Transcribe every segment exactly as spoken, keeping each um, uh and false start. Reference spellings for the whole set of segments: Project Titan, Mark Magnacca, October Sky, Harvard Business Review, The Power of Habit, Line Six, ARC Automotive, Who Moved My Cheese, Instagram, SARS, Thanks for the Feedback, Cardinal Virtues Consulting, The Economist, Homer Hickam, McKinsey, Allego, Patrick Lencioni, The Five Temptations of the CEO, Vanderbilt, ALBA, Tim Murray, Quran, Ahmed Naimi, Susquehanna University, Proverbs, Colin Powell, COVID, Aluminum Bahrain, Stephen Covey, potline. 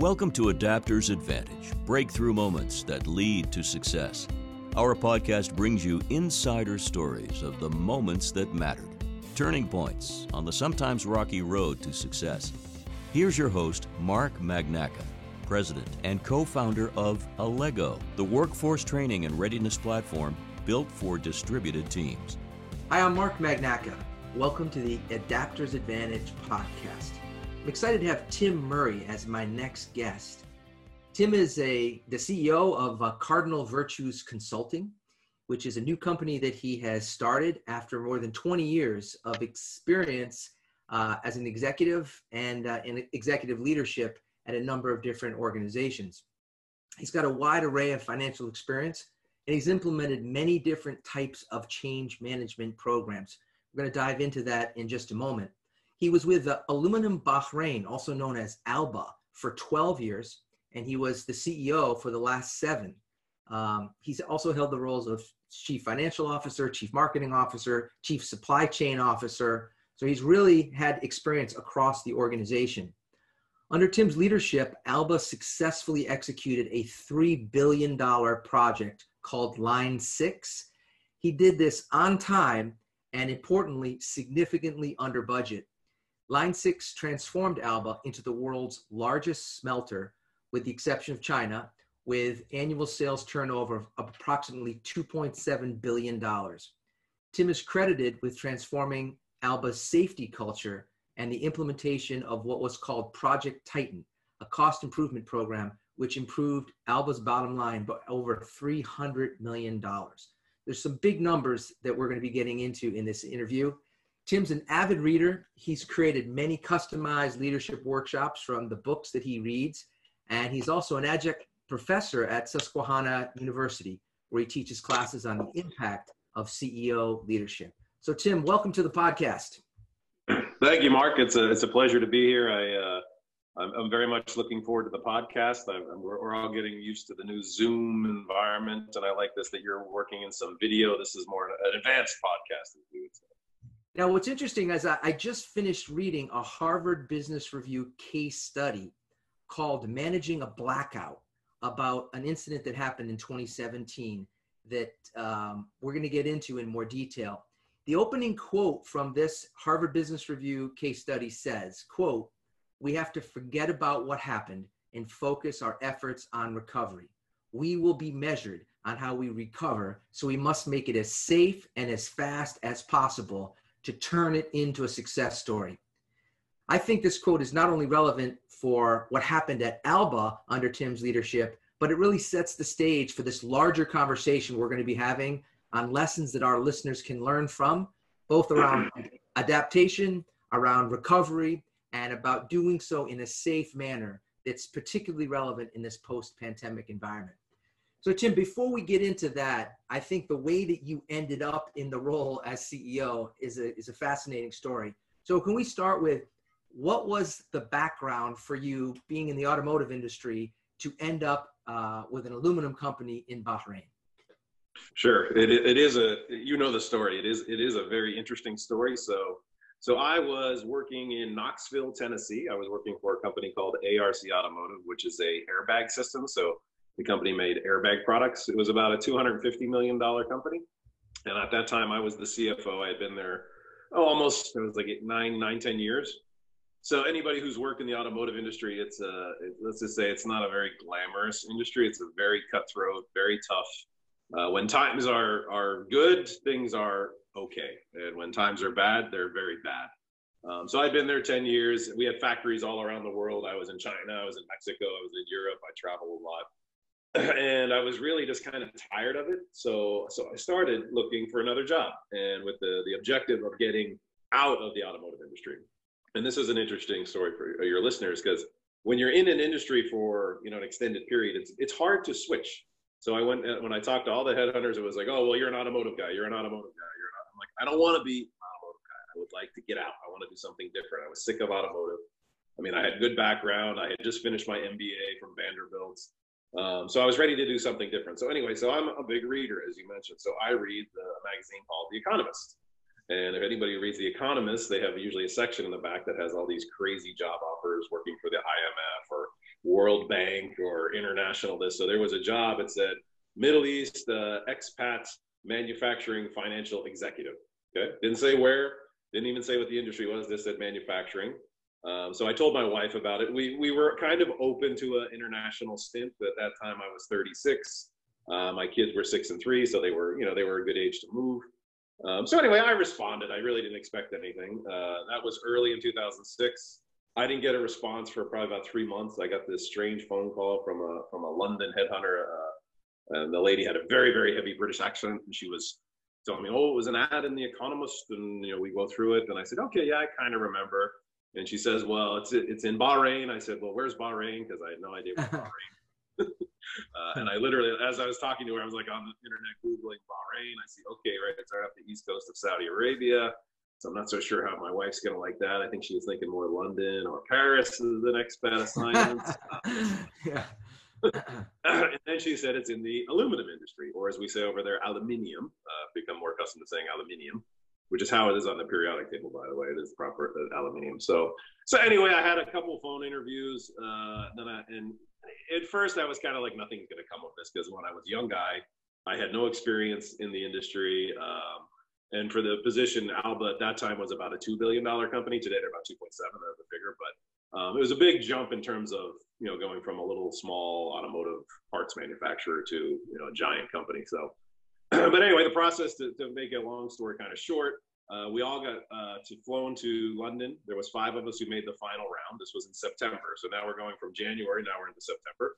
Welcome to Adapter's Advantage, breakthrough moments that lead to success. Our podcast brings you insider stories of the moments that mattered, turning points on the sometimes rocky road to success. Here's your host, Mark Magnacca, president and co-founder of Allego, the workforce training and readiness platform built for distributed teams. Hi, I'm Mark Magnacca. Welcome to the Adapter's Advantage podcast. I'm excited to have Tim Murray as my next guest. Tim is a the C E O of uh, Cardinal Virtues Consulting, which is a new company that he has started after more than twenty years of experience uh, as an executive and uh, in executive leadership at a number of different organizations. He's got a wide array of financial experience, and he's implemented many different types of change management programs. We're going to dive into that in just a moment. He was with uh, Aluminum Bahrain, also known as ALBA, for twelve years. And he was the C E O for the last seven. Um, he's also held the roles of Chief Financial Officer, Chief Marketing Officer, Chief Supply Chain Officer. So he's really had experience across the organization. Under Tim's leadership, ALBA successfully executed a three billion dollars project called Line Six. He did this on time and, importantly, significantly under budget. Line Six transformed ALBA into the world's largest smelter, with the exception of China, with annual sales turnover of approximately two point seven billion dollars. Tim is credited with transforming ALBA's safety culture and the implementation of what was called Project Titan, a cost improvement program which improved ALBA's bottom line by over three hundred million dollars. There's some big numbers that we're going to be getting into in this interview. Tim's an avid reader. He's created many customized leadership workshops from the books that he reads. And he's also an adjunct professor at Susquehanna University, where he teaches classes on the impact of C E O leadership. So, Tim, welcome to the podcast. Thank you, Mark. It's a it's a pleasure to be here. I uh, I'm, I'm very much looking forward to the podcast. I, we're, we're all getting used to the new Zoom environment, and I like this that you're working in some video. This is more an advanced podcast, as we would say. Now, what's interesting is I, I just finished reading a Harvard Business Review case study called Managing a Blackout, about an incident that happened in twenty seventeen that um, we're going to get into in more detail. The opening quote from this Harvard Business Review case study says, quote, "We have to forget about what happened and focus our efforts on recovery. We will be measured on how we recover, so we must make it as safe and as fast as possible to turn it into a success story." I think this quote is not only relevant for what happened at ALBA under Tim's leadership, but it really sets the stage for this larger conversation we're going to be having on lessons that our listeners can learn from, both around adaptation, around recovery, and about doing so in a safe manner that's particularly relevant in this post-pandemic environment. So, Tim, before we get into that, I think the way that you ended up in the role as C E O is a, is a fascinating story. So can we start with, what was the background for you being in the automotive industry to end up uh, with an aluminum company in Bahrain? Sure, it, it is a, you know the story, it is it is a very interesting story. So so I was working in Knoxville, Tennessee. I was working for a company called A R C Automotive, which is a airbag system. So the company made airbag products. It was about a two hundred fifty million dollars company. And at that time I was the C F O. I had been there oh, almost, it was like eight, nine, nine, ten years. So anybody who's worked in the automotive industry, it's a, let's just say it's not a very glamorous industry. It's a very cutthroat, very tough. Uh, when times are, are good, things are okay. And when times are bad, they're very bad. Um, so I've been there ten years. We had factories all around the world. I was in China, I was in Mexico, I was in Europe. I traveled a lot. And I was really just kind of tired of it. So, so I started looking for another job, and with the, the objective of getting out of the automotive industry. And this is an interesting story for your listeners, because when you're in an industry for, you know, an extended period, it's it's hard to switch. So I went, when I talked to all the headhunters, it was like, oh, well, you're an automotive guy. You're an automotive guy. You're not. I'm like, I don't want to be an automotive guy. I would like to get out. I want to do something different. I was sick of automotive. I mean, I had good background. I had just finished my M B A from Vanderbilt. Um, so I was ready to do something different. So anyway, so I'm a big reader, as you mentioned. So I read the magazine called The Economist. And if anybody reads The Economist, they have usually a section in the back that has all these crazy job offers, working for the I M F or World Bank or international this. So there was a job that said Middle East uh, expat manufacturing financial executive. Okay, didn't say where, didn't even say what the industry was. This said manufacturing. Um, so I told my wife about it. We we were kind of open to an international stint. At that time, I was thirty-six. Uh, my kids were six and three, so they were you know they were a good age to move. Um, so anyway, I responded. I really didn't expect anything. Uh, that was early in two thousand six. I didn't get a response for probably about three months. I got this strange phone call from a from a London headhunter, uh, and the lady had a very very heavy British accent, and she was telling me, "Oh, it was an ad in The Economist," and you know we go through it, and I said, "Okay, yeah, I kind of remember." And she says, "Well, it's it's in Bahrain." I said, "Well, where's Bahrain?" Because I had no idea where Bahrain. Uh, and I literally, as I was talking to her, I was like on the internet Googling Bahrain. I see, okay, right, it's right off the east coast of Saudi Arabia. So I'm not so sure how my wife's going to like that. I think she was thinking more London or Paris is the next bad assignment. Yeah. And then she said it's in the aluminum industry, or as we say over there, aluminium. Uh, become more accustomed to saying aluminium, which is how it is on the periodic table, by the way. It is proper uh, aluminium. So, so anyway, I had a couple phone interviews. Uh, then I, and at first, I was kind of like, nothing's going to come of this, because when I was a young guy, I had no experience in the industry. Um, and for the position, Alba at that time was about a two billion dollar company. Today, they're about two point seven, or the bigger. But um, it was a big jump in terms of, you know, going from a little small automotive parts manufacturer to, you know, a giant company. So. But anyway, the process, to, to make a long story kind of short, uh, we all got uh, to flown to London. There was five of us who made the final round. This was in September. So now we're going from January, now we're into September.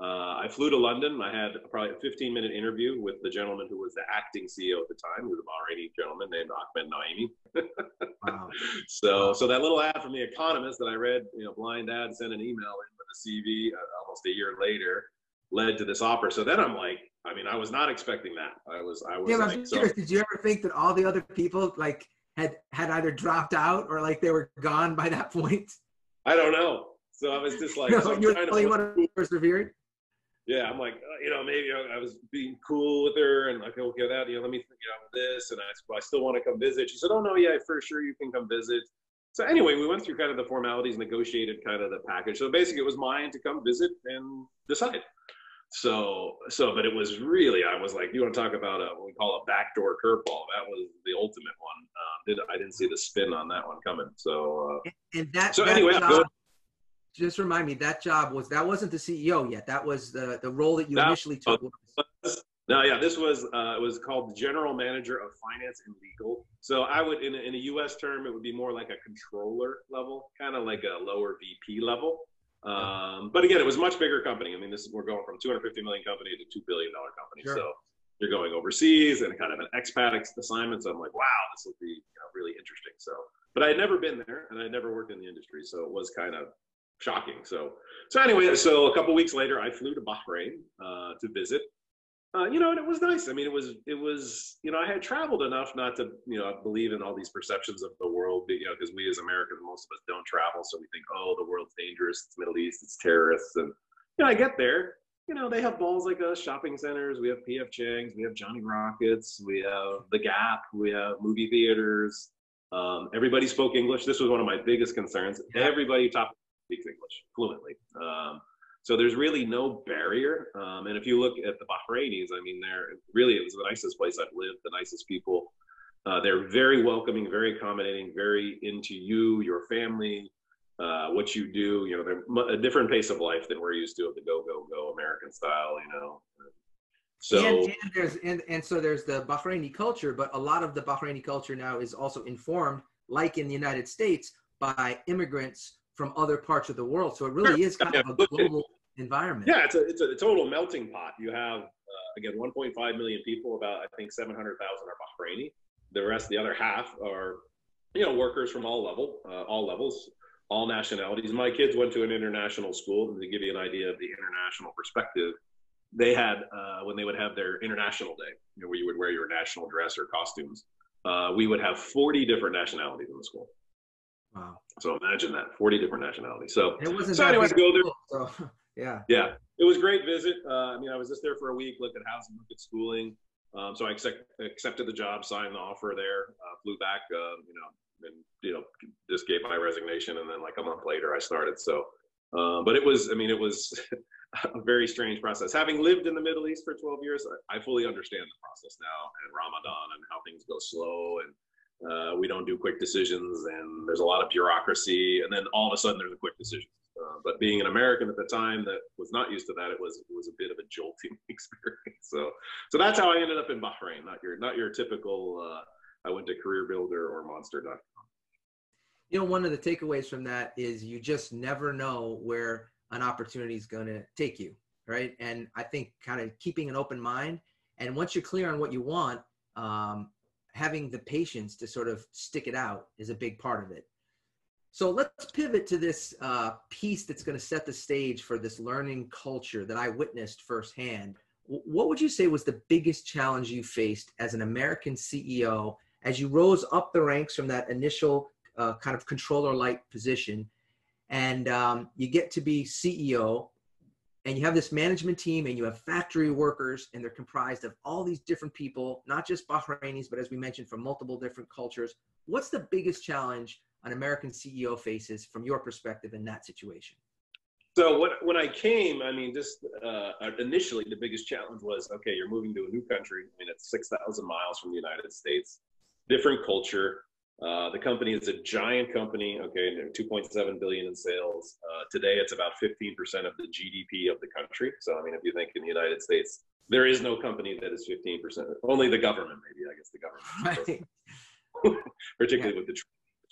Uh, I flew to London. I had probably a fifteen minute interview with the gentleman who was the acting C E O at the time, who was a Bahraini gentleman named Ahmed Naimi. Wow. So, wow. So that little ad from The Economist that I read, you know, blind ad, sent an email in with a C V uh, almost a year later, led to this offer. So then I'm like, I mean, I was not expecting that. I was, I was, yeah, like, I was curious, so, did you ever think that all the other people like had, had either dropped out or like they were gone by that point? I don't know. So I was just like, no, so I'm you're trying the only to one who persevered. Yeah. I'm like, uh, you know, maybe I, I was being cool with her and like, okay, that, you know, let me think about this. And I said, well, I still want to come visit. She said, oh no, yeah, for sure. You can come visit. So anyway, we went through kind of the formalities, negotiated kind of the package. So basically it was mine to come visit and decide. So, so, but it was really, I was like, you want to talk about a, what we call a backdoor curveball. That was the ultimate one. Uh, did, I didn't see the spin on that one coming. So, uh, and, and that, so that anyway, job, just remind me, that job was, that wasn't the C E O yet. That was the, the role that you that, initially took. Uh, no, yeah, this was, uh, it was called General Manager of Finance and Legal. So I would, in a, in a U S term, it would be more like a controller level, kind of like a lower V P level. Um, but again, it was a much bigger company. I mean, this is, we're going from two hundred fifty million company to two billion dollar company. Sure. So you're going overseas and kind of an expat assignment. So I'm like, wow, this will be you know, really interesting. So, but I had never been there and I had never worked in the industry. So it was kind of shocking. So, so anyway, so a couple of weeks later, I flew to Bahrain, uh, to visit, uh, you know, and it was nice. I mean, it was, it was, you know, I had traveled enough not to, you know, believe in all these perceptions of the world, but, you know, because we as Americans, most of us don't travel. So we think, oh, the world's dangerous. It's Middle East. It's terrorists. And, you know, I get there, you know, they have balls like us, shopping centers. We have P F Chang's. We have Johnny Rockets. We have The Gap. We have movie theaters. Um, everybody spoke English. This was one of my biggest concerns. Everybody top speaks English fluently. Um, So there's really no barrier. Um, and if you look at the Bahrainis, I mean, they're really, it was the nicest place I've lived, the nicest people. Uh, they're very welcoming, very accommodating, very into you, your family, uh, what you do. You know, they're a different pace of life than we're used to of the go, go, go American style, you know. So, and, and, there's, and, and so there's the Bahraini culture, but a lot of the Bahraini culture now is also informed, like in the United States, by immigrants from other parts of the world. So it really is kind yeah, of a global it, environment. Yeah, it's a, it's a total melting pot. You have, uh, again, one point five million people, about, I think, seven hundred thousand are Bahraini. The rest, the other half are, you know, workers from all level, uh, all levels, all nationalities. My kids went to an international school, and to give you an idea of the international perspective, they had, uh, when they would have their international day, you know, where you would wear your national dress or costumes, uh, we would have forty different nationalities in the school. Wow. So imagine that, forty different nationalities. So, it wasn't so anyways, go there. So, yeah. Yeah. It was a great visit. Uh, I mean, I was just there for a week, looked at housing, looked at schooling. Um, so I accept, accepted the job, signed the offer there, uh, flew back, uh, you know, and, you know, just gave my resignation. And then like a month later I started. So Uh, but it was, I mean, it was a very strange process. Having lived in the Middle East for twelve years, I, I fully understand the process now, and Ramadan, and how things go slow, and uh, we don't do quick decisions, and there's a lot of bureaucracy, and then all of a sudden there's a quick decision. Uh, but being an American at the time that was not used to that, it was it was a bit of a jolting experience. So, so that's how I ended up in Bahrain. Not your not your typical. Uh, I went to Career Builder or Monster dot com. You know, one of the takeaways from that is you just never know where an opportunity is going to take you, right? And I think kind of keeping an open mind, and once you're clear on what you want, um, having the patience to sort of stick it out is a big part of it. So let's pivot to this uh, piece that's going to set the stage for this learning culture that I witnessed firsthand. What would you say was the biggest challenge you faced as an American C E O as you rose up the ranks from that initial Uh, kind of controller-like position, and um, you get to be C E O, and you have this management team, and you have factory workers, and they're comprised of all these different people, not just Bahrainis, but as we mentioned, from multiple different cultures. What's the biggest challenge an American C E O faces from your perspective in that situation? So what, when I came, I mean, just uh, initially the biggest challenge was, okay, you're moving to a new country. I mean, it's six thousand miles from the United States, different culture. Uh, the company is a giant company, okay, two point seven billion dollars in sales. Uh, today, it's about fifteen percent of the G D P of the country. So, I mean, if you think in the United States, there is no company that is fifteen percent. Only the government, maybe, I guess the government. Right. Particularly yeah. with the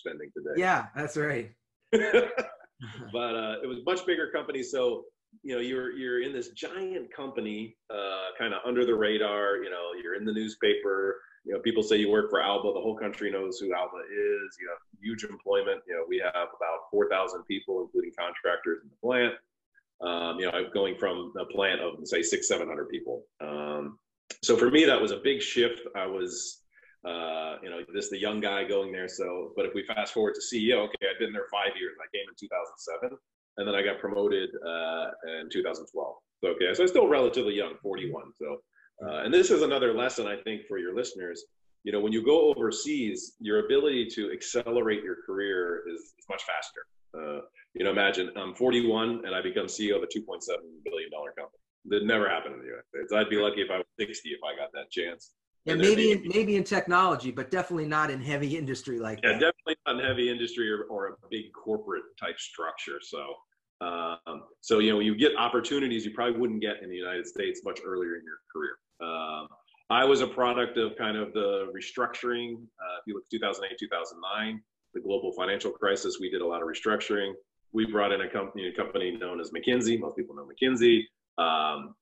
spending today. Yeah, that's right. But uh, it was a much bigger company. So, you know, you're, you're in this giant company, uh, kind of under the radar, you know, you're in the newspaper. You know, people say you work for Alba. The whole country knows who Alba is. You have huge employment. You know, we have about four thousand people, including contractors in the plant. Um, you know, I'm going from a plant of, say, six, seven hundred people. Um, so for me, that was a big shift. I was, uh, you know, this the young guy going there. So, but if we fast forward to C E O, okay, I've been there five years. I came in two thousand seven, and then I got promoted uh, in two thousand twelve. So, okay, so I'm still relatively young, forty-one. So. Uh, and this is another lesson, I think, for your listeners. You know, when you go overseas, your ability to accelerate your career is, is much faster. Uh, you know, imagine I'm forty-one and I become C E O of a two point seven billion dollars company. That never happened in the United States. I'd be lucky if I was sixty if I got that chance. Yeah, and maybe in, maybe in technology, but definitely not in heavy industry like yeah, that. Yeah, definitely not in heavy industry or, or a big corporate type structure. So. Um, so, you know, you get opportunities you probably wouldn't get in the United States much earlier in your career. Uh, I was a product of kind of the restructuring. Uh, if you look at two thousand eight, two thousand nine, the global financial crisis, we did a lot of restructuring. We brought in a company, a company known as McKinsey. Most people know McKinsey. Um,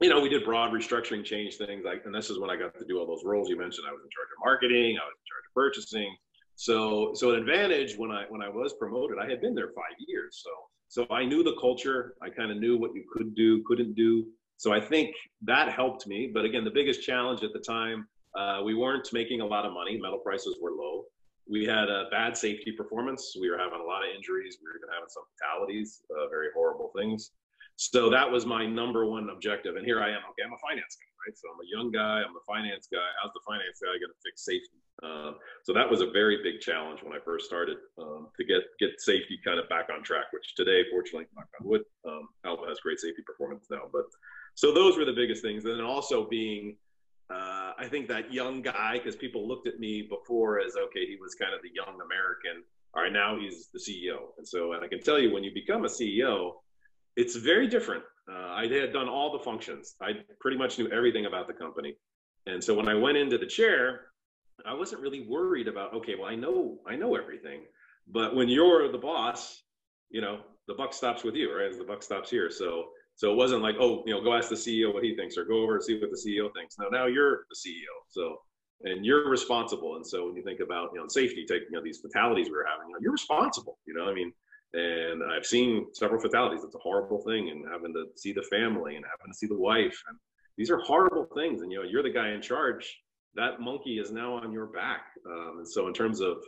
you know, we did broad restructuring, change things. Like, and this is when I got to do all those roles you mentioned. I was in charge of marketing. I was in charge of purchasing. So, so an advantage when I, when I was promoted, I had been there five years. So. So I knew the culture. I kind of knew what you could do, couldn't do. So I think that helped me. But again, the biggest challenge at the time, uh, we weren't making a lot of money. Metal prices were low. We had a bad safety performance. We were having a lot of injuries. We were even having some fatalities, uh, very horrible things. So that was my number one objective. And here I am. Okay, I'm a finance guy, right? So I'm a young guy. I'm a finance guy. How's the finance guy going to fix safety? Um, so that was a very big challenge when I first started um, to get get safety kind of back on track, which today, fortunately, knock on wood, um, Alba has great safety performance now. But so those were the biggest things. And then also being, uh, I think that young guy, because people looked at me before as, okay, he was kind of the young American. All right, now he's the C E O. And so, and I can tell you, when you become a C E O, it's very different. Uh, I had done all the functions. I pretty much knew everything about the company. And so when I went into the chair, I wasn't really worried about, okay, well, I know, I know everything, but when you're the boss, you know, the buck stops with you, right? The buck stops here. So, so it wasn't like, oh, you know, go ask the C E O what he thinks, or go over and see what the C E O thinks. No, now you're the C E O. So, and you're responsible. And so when you think about, you know, safety, take, you know, these fatalities we were having, you know, you're responsible, you know I mean? And I've seen several fatalities. It's a horrible thing. And having to see the family and having to see the wife, and these are horrible things. And, you know, you're the guy in charge. That monkey is now on your back. Um, and so in terms of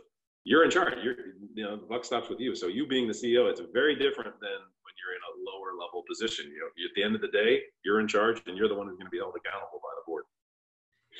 you're in charge, you're, you know, the buck stops with you. So you being the C E O, it's very different than when you're in a lower level position. You know, at the end of the day, you're in charge, and you're the one who's going to be held accountable by the board.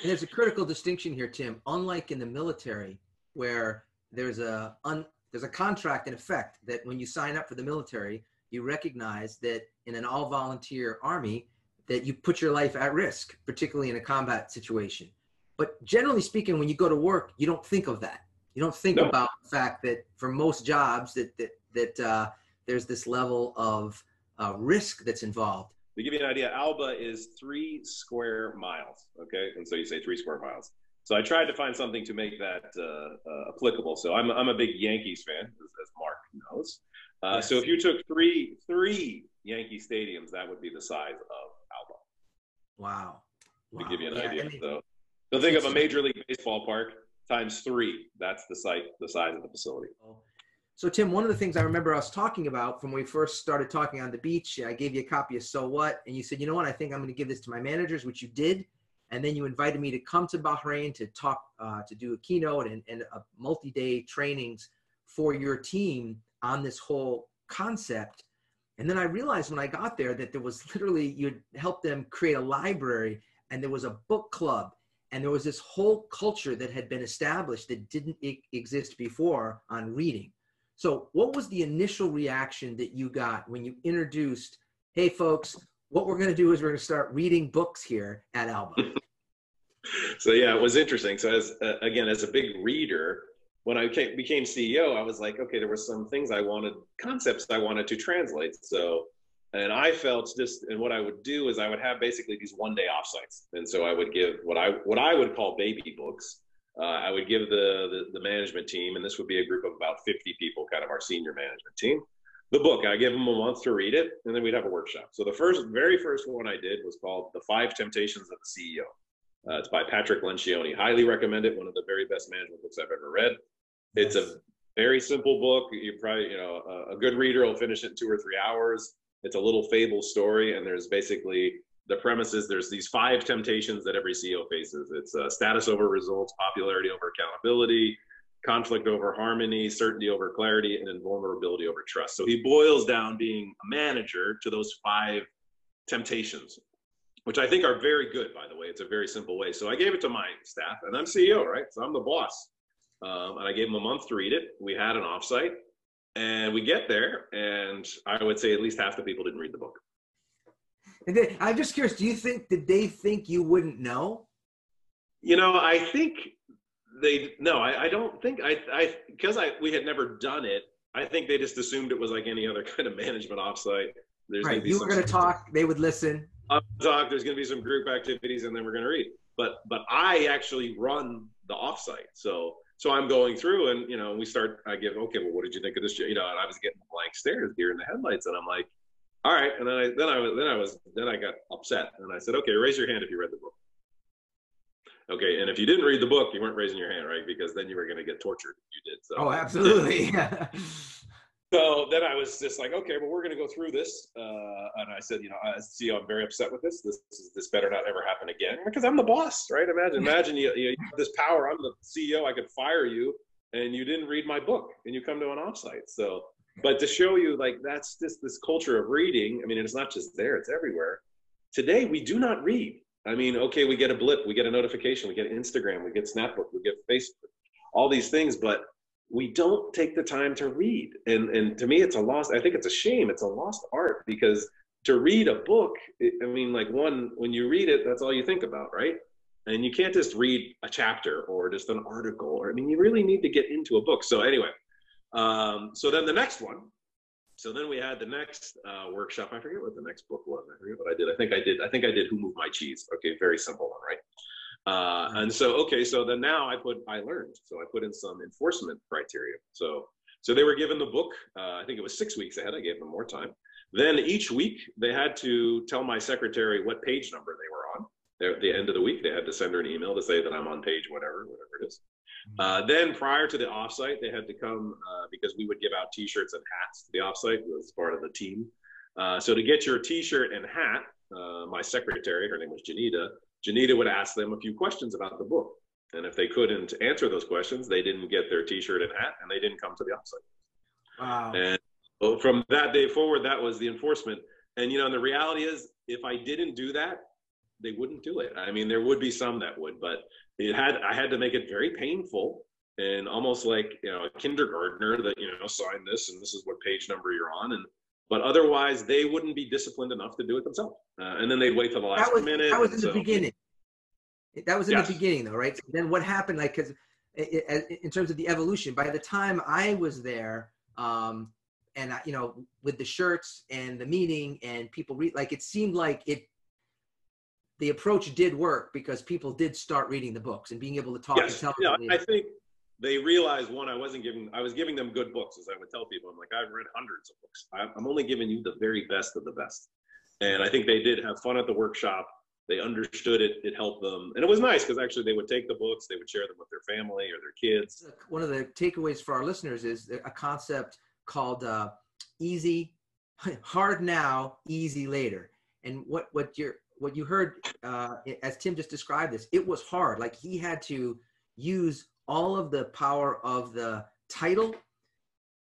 And there's a critical distinction here, Tim. Unlike in the military, where there's a, un, there's a contract in effect that when you sign up for the military, you recognize that in an all volunteer army, that you put your life at risk, particularly in a combat situation. But generally speaking, when you go to work, you don't think of that. You don't think no. about the fact that for most jobs that, that, that uh, there's this level of uh, risk that's involved. To give you an idea, Alba is three square miles, okay? And so you say three square miles. So I tried to find something to make that uh, uh, applicable. So I'm, I'm a big Yankees fan, as, as Mark knows. Uh, yes. So if you took three, three Yankee stadiums, that would be the size of Alba. Wow. wow. To give you an yeah, idea. I mean, so, so think of a Major League Baseball park times three. That's the, site, the size of the facility. So Tim, one of the things I remember us talking about from when we first started talking on the beach, I gave you a copy of So What, and you said, you know what, I think I'm going to give this to my managers, which you did. And then you invited me to come to Bahrain to talk, uh, to do a keynote and, and a multi-day trainings for your team on this whole concept. And then I realized when I got there that there was literally, you'd help them create a library, and there was a book club, and there was this whole culture that had been established that didn't exist before on reading. So what was the initial reaction that you got when you introduced, hey folks, what we're going to do is we're going to start reading books here at Alba? So yeah, it was interesting. So as uh, again, as a big reader, when I became, became C E O, I was like, okay, there were some things I wanted, concepts I wanted to translate. So, and I felt just, and what I would do is I would have basically these one-day offsites. And so I would give what I, what I would call baby books. Uh, I would give the, the the management team, and this would be a group of about fifty people, kind of our senior management team, the book. I give them a month to read it, and then we'd have a workshop. So the first, very first one I did was called The Five Temptations of the C E O. Uh, it's by Patrick Lencioni. Highly recommend it. One of the very best management books I've ever read. It's a very simple book. You probably, you know, a, a good reader will finish it in two or three hours. It's a little fable story, and there's basically the premise is there's these five temptations that every C E O faces. It's uh, status over results, popularity over accountability, conflict over harmony, certainty over clarity, and invulnerability over trust. So he boils down being a manager to those five temptations, which I think are very good, by the way. It's a very simple way. So I gave it to my staff, and I'm C E O, right? So I'm the boss. Um, and I gave them a month to read it. We had an offsite, and we get there, and I would say at least half the people didn't read the book. And then, I'm just curious, do you think, did they think you wouldn't know? You know, I think they, no, I, I don't think, I, I, because I, we had never done it, I think they just assumed it was like any other kind of management offsite. There's right, gonna be you were going to talk, they would listen. I'll talk, there's going to be some group activities, and then we're going to read. But, but I actually run the offsite, so, so I'm going through, and, you know, we start, I give, okay, well, what did you think of this? You know, and I was getting blank stares here in the headlights, and I'm like, all right, and then I then I was then I was then I got upset, and I said, okay, raise your hand if you read the book. Okay, and if you didn't read the book, you weren't raising your hand, right? Because then you were going to get tortured if you did. So. Oh, absolutely. Yeah. So then I was just like, okay, well, we're going to go through this, uh, and I said, you know, I see, I'm very upset with this. This this, this better not ever happen again, because I'm the boss, right? Imagine, imagine you, you have this power. I'm the C E O. I could fire you, and you didn't read my book, and you come to an offsite. So. But to show you, like, that's just this culture of reading. I mean, it's not just there, it's everywhere. Today, we do not read. I mean, okay, we get a blip, we get a notification, we get Instagram, we get Snapbook, we get Facebook, all these things, but we don't take the time to read. And, and to me, it's a lost, I think it's a shame, it's a lost art, because to read a book, it, I mean, like one, when you read it, that's all you think about, right? And you can't just read a chapter or just an article, or, I mean, you really need to get into a book. So anyway. Um, so then the next one, so then we had the next, uh, workshop. I forget what the next book was. I forget what I did. I think I did, I think I did Who Moved My Cheese. Okay. Very simple one. Right. Uh, and so, okay. So then now I put, I learned, so I put in some enforcement criteria. So, so they were given the book, uh, I think it was six weeks ahead. I gave them more time. Then each week they had to tell my secretary what page number they were on. They're, at the end of the week, they had to send her an email to say that I'm on page, whatever, whatever it is. Uh, then prior to the offsite, they had to come uh, because we would give out T-shirts and hats to the offsite as part of the team. Uh, so to get your T-shirt and hat, uh, my secretary, her name was Janita, Janita would ask them a few questions about the book. And if they couldn't answer those questions, they didn't get their T-shirt and hat, and they didn't come to the offsite. Wow. And so from that day forward, that was the enforcement. And, you know, and the reality is, if I didn't do that, they wouldn't do it. I mean, there would be some that would, but it had, I had to make it very painful and almost like, you know, a kindergartner that, you know, sign this and this is what page number you're on. And But otherwise, they wouldn't be disciplined enough to do it themselves. Uh, and then they'd wait till the last that was, minute. That was in so. the beginning. That was in yes. the beginning, though, right? So then what happened, like, because in terms of the evolution, by the time I was there, um, and, I, you know, with the shirts and the meeting and people, read, like, it seemed like it, the approach did work because people did start reading the books and being able to talk yes. and tell yeah, them. I think they realized, one, I wasn't giving, I was giving them good books, as I would tell people. I'm like, I've read hundreds of books. I'm only giving you the very best of the best. And I think they did have fun at the workshop. They understood it, it helped them. And it was nice because actually they would take the books, they would share them with their family or their kids. One of the takeaways for our listeners is a concept called uh, easy, hard now, easy later. And what, what, you're, what you heard, uh, as Tim just described this, it was hard. Like he had to use all of the power of the title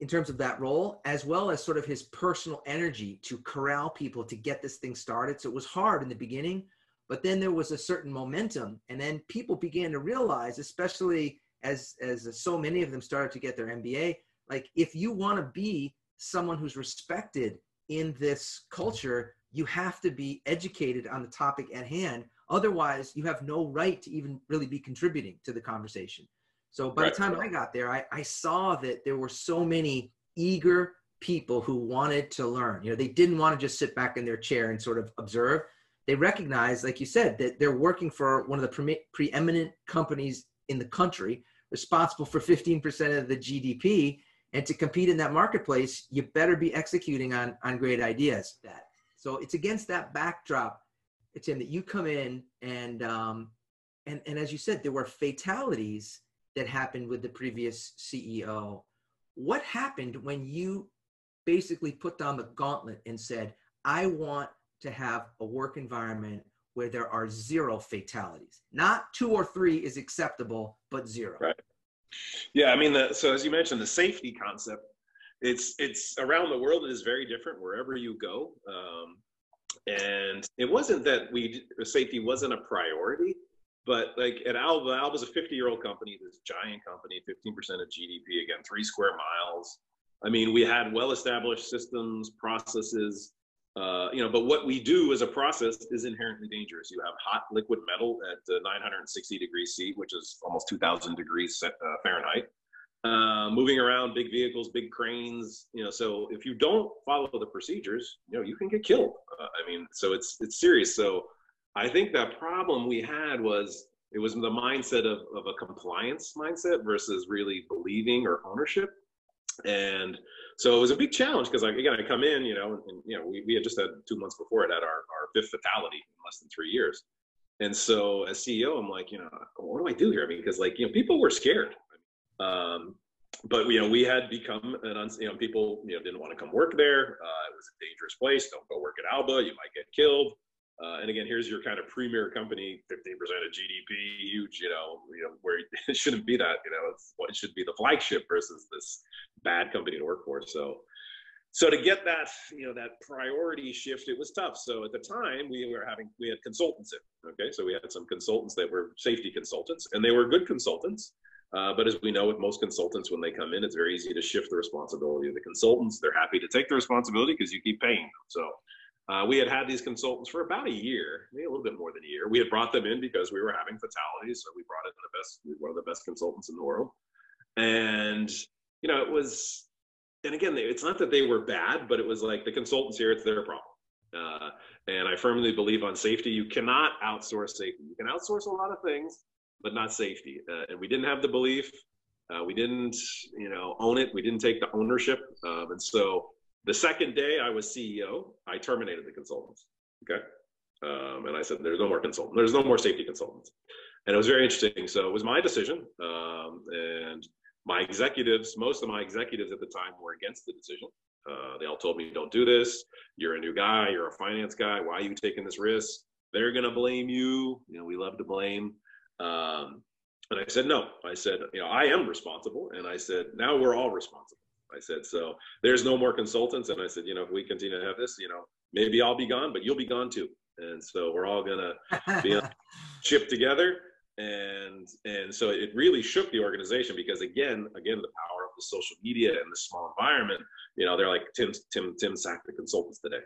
in terms of that role, as well as sort of his personal energy to corral people to get this thing started. So it was hard in the beginning, but then there was a certain momentum. And then people began to realize, especially as, as so many of them started to get their M B A, like if you want to be someone who's respected in this culture, you have to be educated on the topic at hand. Otherwise, you have no right to even really be contributing to the conversation. So by right. the time I got there, I, I saw that there were so many eager people who wanted to learn. You know, they didn't want to just sit back in their chair and sort of observe. They recognized, like you said, that they're working for one of the pre- preeminent companies in the country, responsible for fifteen percent of the G D P. And to compete in that marketplace, you better be executing on, on great ideas. That. So it's against that backdrop, Tim, that you come in and, um, and, and as you said, there were fatalities that happened with the previous C E O. What happened when you basically put down the gauntlet and said, I want to have a work environment where there are zero fatalities? Not two or three is acceptable, but zero. Right. Yeah, I mean, the, so as you mentioned, the safety concept, it's it's around the world, it is very different wherever you go. Um, and it wasn't that we safety wasn't a priority. But like at Alba, Alba's a fifty-year-old company, this giant company, fifteen percent of G D P, again, three square miles. I mean, we had well-established systems, processes, uh, you know, but what we do as a process is inherently dangerous. You have hot liquid metal at uh, nine hundred sixty degrees C, which is almost two thousand degrees uh, Fahrenheit, uh, moving around big vehicles, big cranes, you know, so if you don't follow the procedures, you know, you can get killed. Uh, I mean, so it's it's serious. So I think that problem we had was, it was the mindset of, of a compliance mindset versus really believing or ownership. And so it was a big challenge because, like, again, I come in, you know, and, you know, we, we had just had two months before it had our, our fifth fatality in less than three years. And so as C E O, I'm like, you know, what do I do here? I mean, because, like, you know, people were scared. Um, but, you know, we had become, an uns- you know, people, you know, didn't want to come work there. Uh, it was a dangerous place. Don't go work at Alba. You might get killed. Uh, and again, here's your kind of premier company, fifteen percent of G D P, huge, you know, you know, where it shouldn't be that, you know, it's, well, it should be the flagship versus this bad company to work for. So, so to get that, you know, that priority shift, it was tough. So at the time we were having, we had consultants in, okay? So we had some consultants that were safety consultants and they were good consultants. Uh, but as we know, with most consultants, when they come in, it's very easy to shift the responsibility of the consultants. They're happy to take the responsibility because you keep paying them. So. Uh, we had had these consultants for about a year, maybe a little bit more than a year. We had brought them in because we were having fatalities, so we brought in the best, one of the best consultants in the world. And, you know, it was, and again, they, it's not that they were bad, but it was like the consultants here, it's their problem. Uh, and I firmly believe on safety, you cannot outsource safety. You can outsource a lot of things, but not safety. Uh, and we didn't have the belief. Uh, we didn't, you know, own it. We didn't take the ownership. Um, and so... The second day I was C E O, I terminated the consultants, okay? Um, and I said, there's no more consultants. There's no more safety consultants. And it was very interesting. So it was my decision. Um, and my executives, most of my executives at the time were against the decision. Uh, they all told me, don't do this. You're a new guy. You're a finance guy. Why are you taking this risk? They're going to blame you. You know, we love to blame. Um, and I said, no. I said, you know, I am responsible. And I said, now we're all responsible. I said, so there's no more consultants. And I said, you know, if we continue to have this, you know, maybe I'll be gone, but you'll be gone too. And so we're all going to be on the ship together. And and so it really shook the organization because, again, again, the power of the social media and the small environment, you know, they're like, Tim, Tim, Tim sacked the consultants today.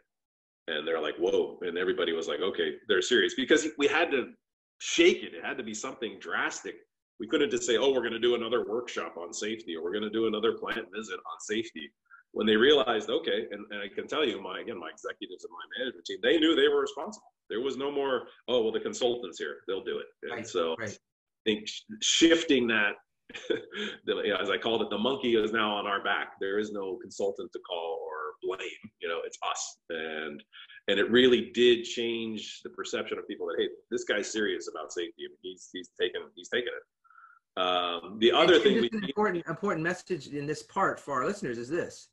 And they're like, whoa. And everybody was like, okay, they're serious, because we had to shake it. It had to be something drastic. We couldn't just say, oh, we're going to do another workshop on safety, or we're going to do another plant visit on safety. When they realized, okay, and, and I can tell you, my again, my executives and my management team, they knew they were responsible. There was no more, oh, well, the consultant's here, they'll do it. And right, so right. I think shifting that, the, you know, as I called it, the monkey is now on our back. There is no consultant to call or blame. You know, it's us. And and it really did change the perception of people that, hey, this guy's serious about safety. I mean, he's he's taken he's taken it. Um, the other thing, we an important important message in this part for our listeners is this: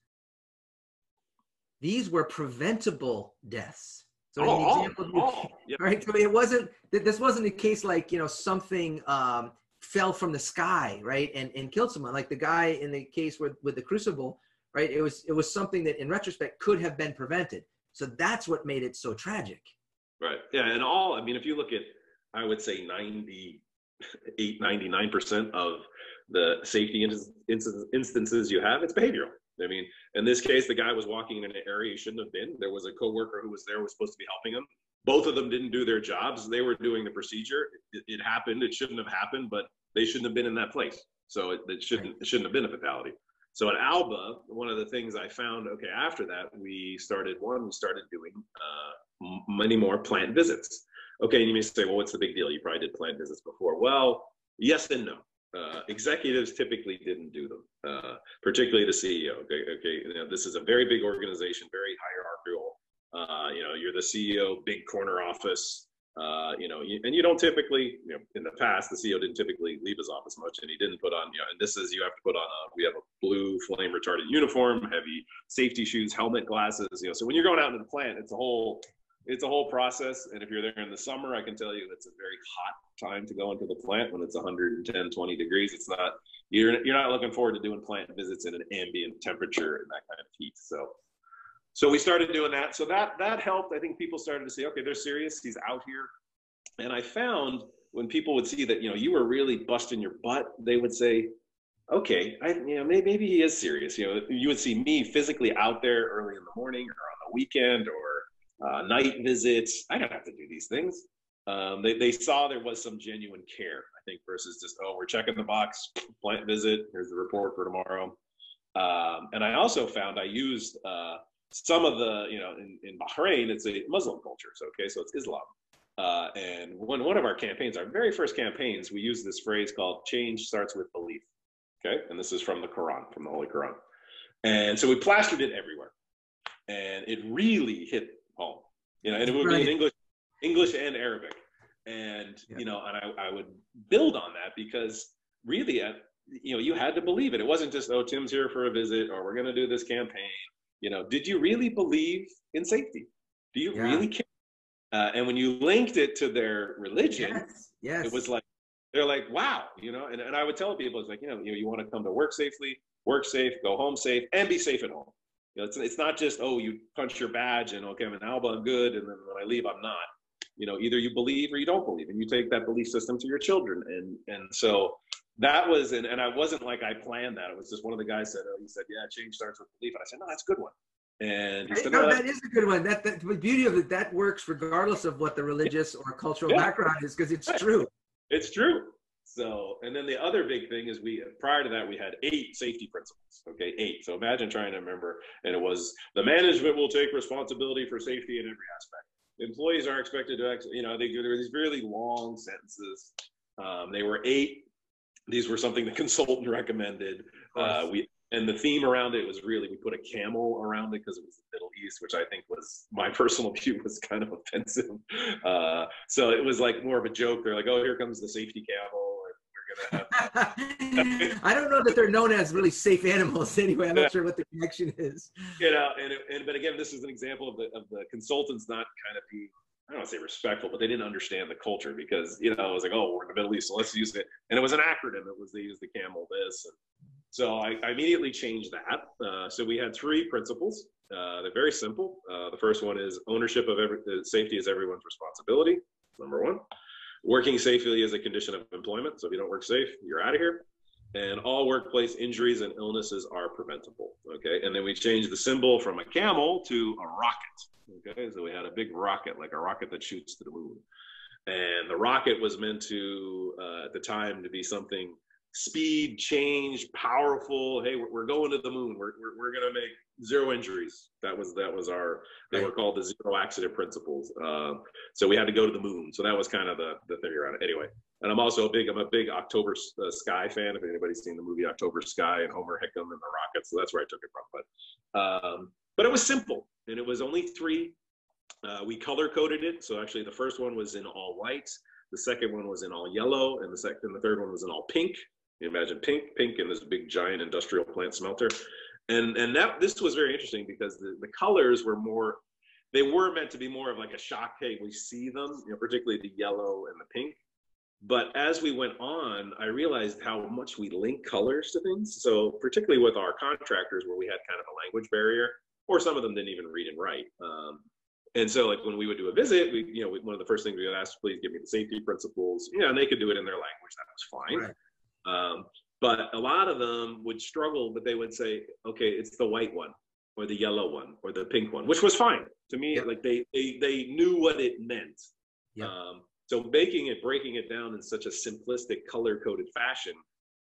these were preventable deaths. So oh, an example, oh, oh, yeah. right? I mean, it wasn't, this wasn't a case like, you know, something um, fell from the sky, right? And, and killed someone, like the guy in the case with, with the crucible, right? It was, it was something that in retrospect could have been prevented. So that's what made it so tragic. Right. Yeah. And all, I mean, if you look at, I would say ninety-eight, ninety-nine percent of the safety in- instances you have, it's behavioral. I mean, in this case, the guy was walking in an area he shouldn't have been. There was a coworker who was there, who was supposed to be helping him. Both of them didn't do their jobs. They were doing the procedure. It, it happened. It shouldn't have happened, but they shouldn't have been in that place. So it, it shouldn't it shouldn't have been a fatality. So at Alba, one of the things I found, okay, after that, we started, one, we started doing uh, many more plant visits. Okay, and you may say, well, what's the big deal? You probably did plant visits before. Well, yes and no. Uh, executives typically didn't do them, uh, particularly the C E O. Okay, okay, you know, this is a very big organization, very hierarchical. Uh, you know, you're the C E O, big corner office. Uh, you know, you, and you don't typically, you know, in the past, the C E O didn't typically leave his office much, and he didn't put on, you know, and this is, you have to put on a, we have a blue flame retardant uniform, heavy safety shoes, helmet, glasses, you know, so when you're going out into the plant, it's a whole, it's a whole process. And if you're there in the summer, I can tell you it's a very hot time to go into the plant when it's one hundred ten, twenty degrees. It's not, you're, you're not looking forward to doing plant visits in an ambient temperature and that kind of heat. So, so we started doing that. So that, that helped. I think people started to say, okay, they're serious. He's out here. And I found when people would see that, you know, you were really busting your butt, they would say, okay, I, you know, maybe, maybe he is serious. You know, you would see me physically out there early in the morning or on the weekend or uh, night visits. I don't have to do these things. Um, they, they saw there was some genuine care, I think, versus just, oh, we're checking the box, plant visit, here's the report for tomorrow. Um, and I also found I used uh, some of the, you know, in, in Bahrain, it's a Muslim culture, so, okay, so it's Islam. Uh, and when one of our campaigns, our very first campaigns, we used this phrase called change starts with belief, okay? And this is from the Quran, from the Holy Quran. And so we plastered it everywhere. And it really hit home, you know, and it would right. be in English. English and Arabic. And, yeah. you know, and I, I would build on that because really, uh, you know, you had to believe it. It wasn't just, oh, Tim's here for a visit or we're going to do this campaign. You know, did you really believe in safety? Do you yeah. really care? Uh, and when you linked it to their religion, yes. Yes. it was like, they're like, wow, you know, and, and I would tell people, it's like, you know, you, you want to come to work safely, work safe, go home safe, and be safe at home. You know, it's, it's not just, oh, you punch your badge and, okay, I'm an Alba, I'm good, and then when I leave, I'm not. You know, either you believe or you don't believe, and you take that belief system to your children. And and so that was, and, and I wasn't like I planned that. It was just one of the guys said, oh, he said, yeah, change starts with belief. And I said, no, that's a good one. And he said, no, no that is a good one. That, that the beauty of it, that works regardless of what the religious or cultural yeah. background is, because it's right. true. It's true. So, and then the other big thing is we, prior to that, we had eight safety principles, okay, eight. So imagine trying to remember, and it was the management will take responsibility for safety in every aspect. Employees are expected to, you know, they, there were these really long sentences. Um, they were eight. These were something the consultant recommended. Uh, we and the theme around it was really, we put a camel around it because it was the Middle East, which I think was, my personal view was kind of offensive. Uh, so it was like more of a joke. They're like, oh, here comes the safety camel. And we're gonna have I don't know that they're known as really safe animals anyway. I'm not sure what the connection is. You know, and, it, and but again, this is an example of the of the consultants not kind of being, I don't want to say respectful, but they didn't understand the culture because, you know, it was like, oh, we're in the Middle East, so let's use it. And it was an acronym. It was, they used the camel this. And so I, I immediately changed that. Uh, so we had three principles. Uh, they're very simple. Uh, the first one is ownership of every, uh, safety is everyone's responsibility, number one. Working safely is a condition of employment. So if you don't work safe, you're out of here. and all workplace injuries and illnesses are preventable. Okay. And then we changed the symbol from a camel to a rocket. Okay. So we had a big rocket, like a rocket that shoots to the moon. And the rocket was meant to, uh, at the time, to be something speed, change, powerful. Hey, we're going to the moon. We're, we're, we're going to make zero injuries. That was, that was our, they were called the zero accident principles. Uh, so we had to go to the moon. So that was kind of the, the theory around it anyway. And I'm also a big, I'm a big October uh, Sky fan. If anybody's seen the movie October Sky and Homer Hickam and the rocket. So that's where I took it from. But, um, but it was simple, and it was only three. Uh, we color coded it. So actually the first one was in all white. The second one was in all yellow, and the second, the third one was in all pink. You imagine pink, pink in this big giant industrial plant smelter. And, and that, this was very interesting because the, the colors were more, they were meant to be more of like a shock. Hey, we see them, you know, particularly the yellow and the pink. But as we went on, I realized how much we link colors to things. So particularly with our contractors, where we had kind of a language barrier, or some of them didn't even read and write. Um, And so, like, when we would do a visit, we, you know, we, one of the first things we would ask, please give me the safety principles. You know, and they could do it in their language. That was fine. Right. Um, but a lot of them would struggle, but they would say, okay, it's the white one or the yellow one or the pink one, which was fine to me. Yep. Like they, they, they knew what it meant. Yep. Um, so making it, breaking it down in such a simplistic color coded fashion,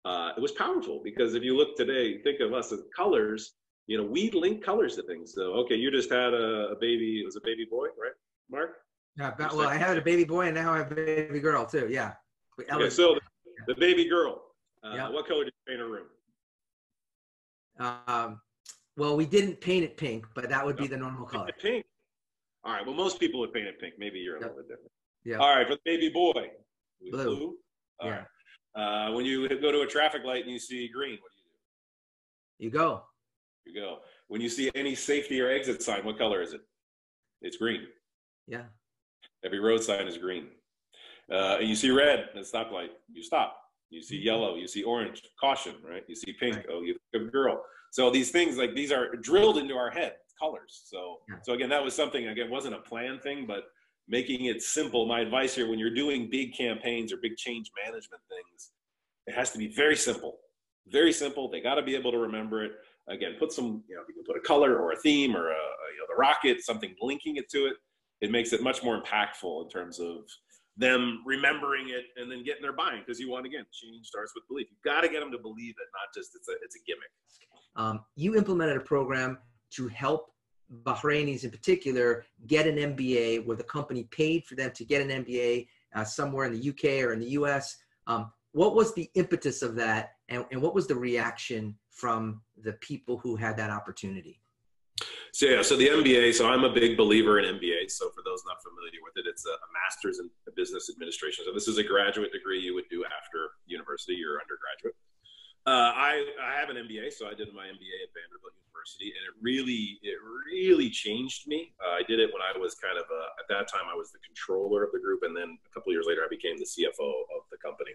uh, it was powerful, because if you look today, think of us as colors. You know, we link colors to things. So, okay, you just had a, a baby. It was a baby boy, right, Mark? Yeah, about, well, I had a baby boy, and now I have a baby girl, too. Yeah. Okay, so the, the baby girl, uh, yeah. What color did you paint her room? Um, well, we didn't paint it pink, but that would no. be the normal color. Pink. All right, well, most people would paint it pink. Maybe you're a yep. little bit different. Yeah. All right, for the baby boy, blue. blue. All yeah. right. Uh, when you go to a traffic light and you see green, what do you do? You go. You go. When you see any safety or exit sign, what color is it? It's green. Yeah. Every road sign is green. Uh, and you see red at stoplight, you stop. You see yellow, you see orange, caution, right? You see pink, right. Oh, you think of girl. So these things, like, these are drilled into our head, colors. So, yeah. so again, that was something, again, wasn't a planned thing, but making it simple. My advice here, when you're doing big campaigns or big change management things, it has to be very simple. Very simple. They got to be able to remember it. Again, put some, you know, you can put a color or a theme or a, you know, the rocket, something linking it to it. It makes it much more impactful in terms of them remembering it and then getting their buying. Because you want, again, change starts with belief. You've got to get them to believe it, not just it's a, it's a gimmick. Um, you implemented a program to help Bahrainis in particular get an M B A, where the company paid for them to get an M B A uh, somewhere in the U K or in the U S. Um, what was the impetus of that? And, and what was the reaction from the people who had that opportunity? So yeah, so the M B A, so I'm a big believer in M B A. So for those not familiar with it, it's a, a master's in business administration. So this is a graduate degree you would do after university or undergraduate. Uh, I, I have an M B A, so I did my M B A at Vanderbilt University, and it really, it really changed me. Uh, I did it when I was kind of, a, at that time I was the controller of the group, and then a couple of years later I became the C F O of the company.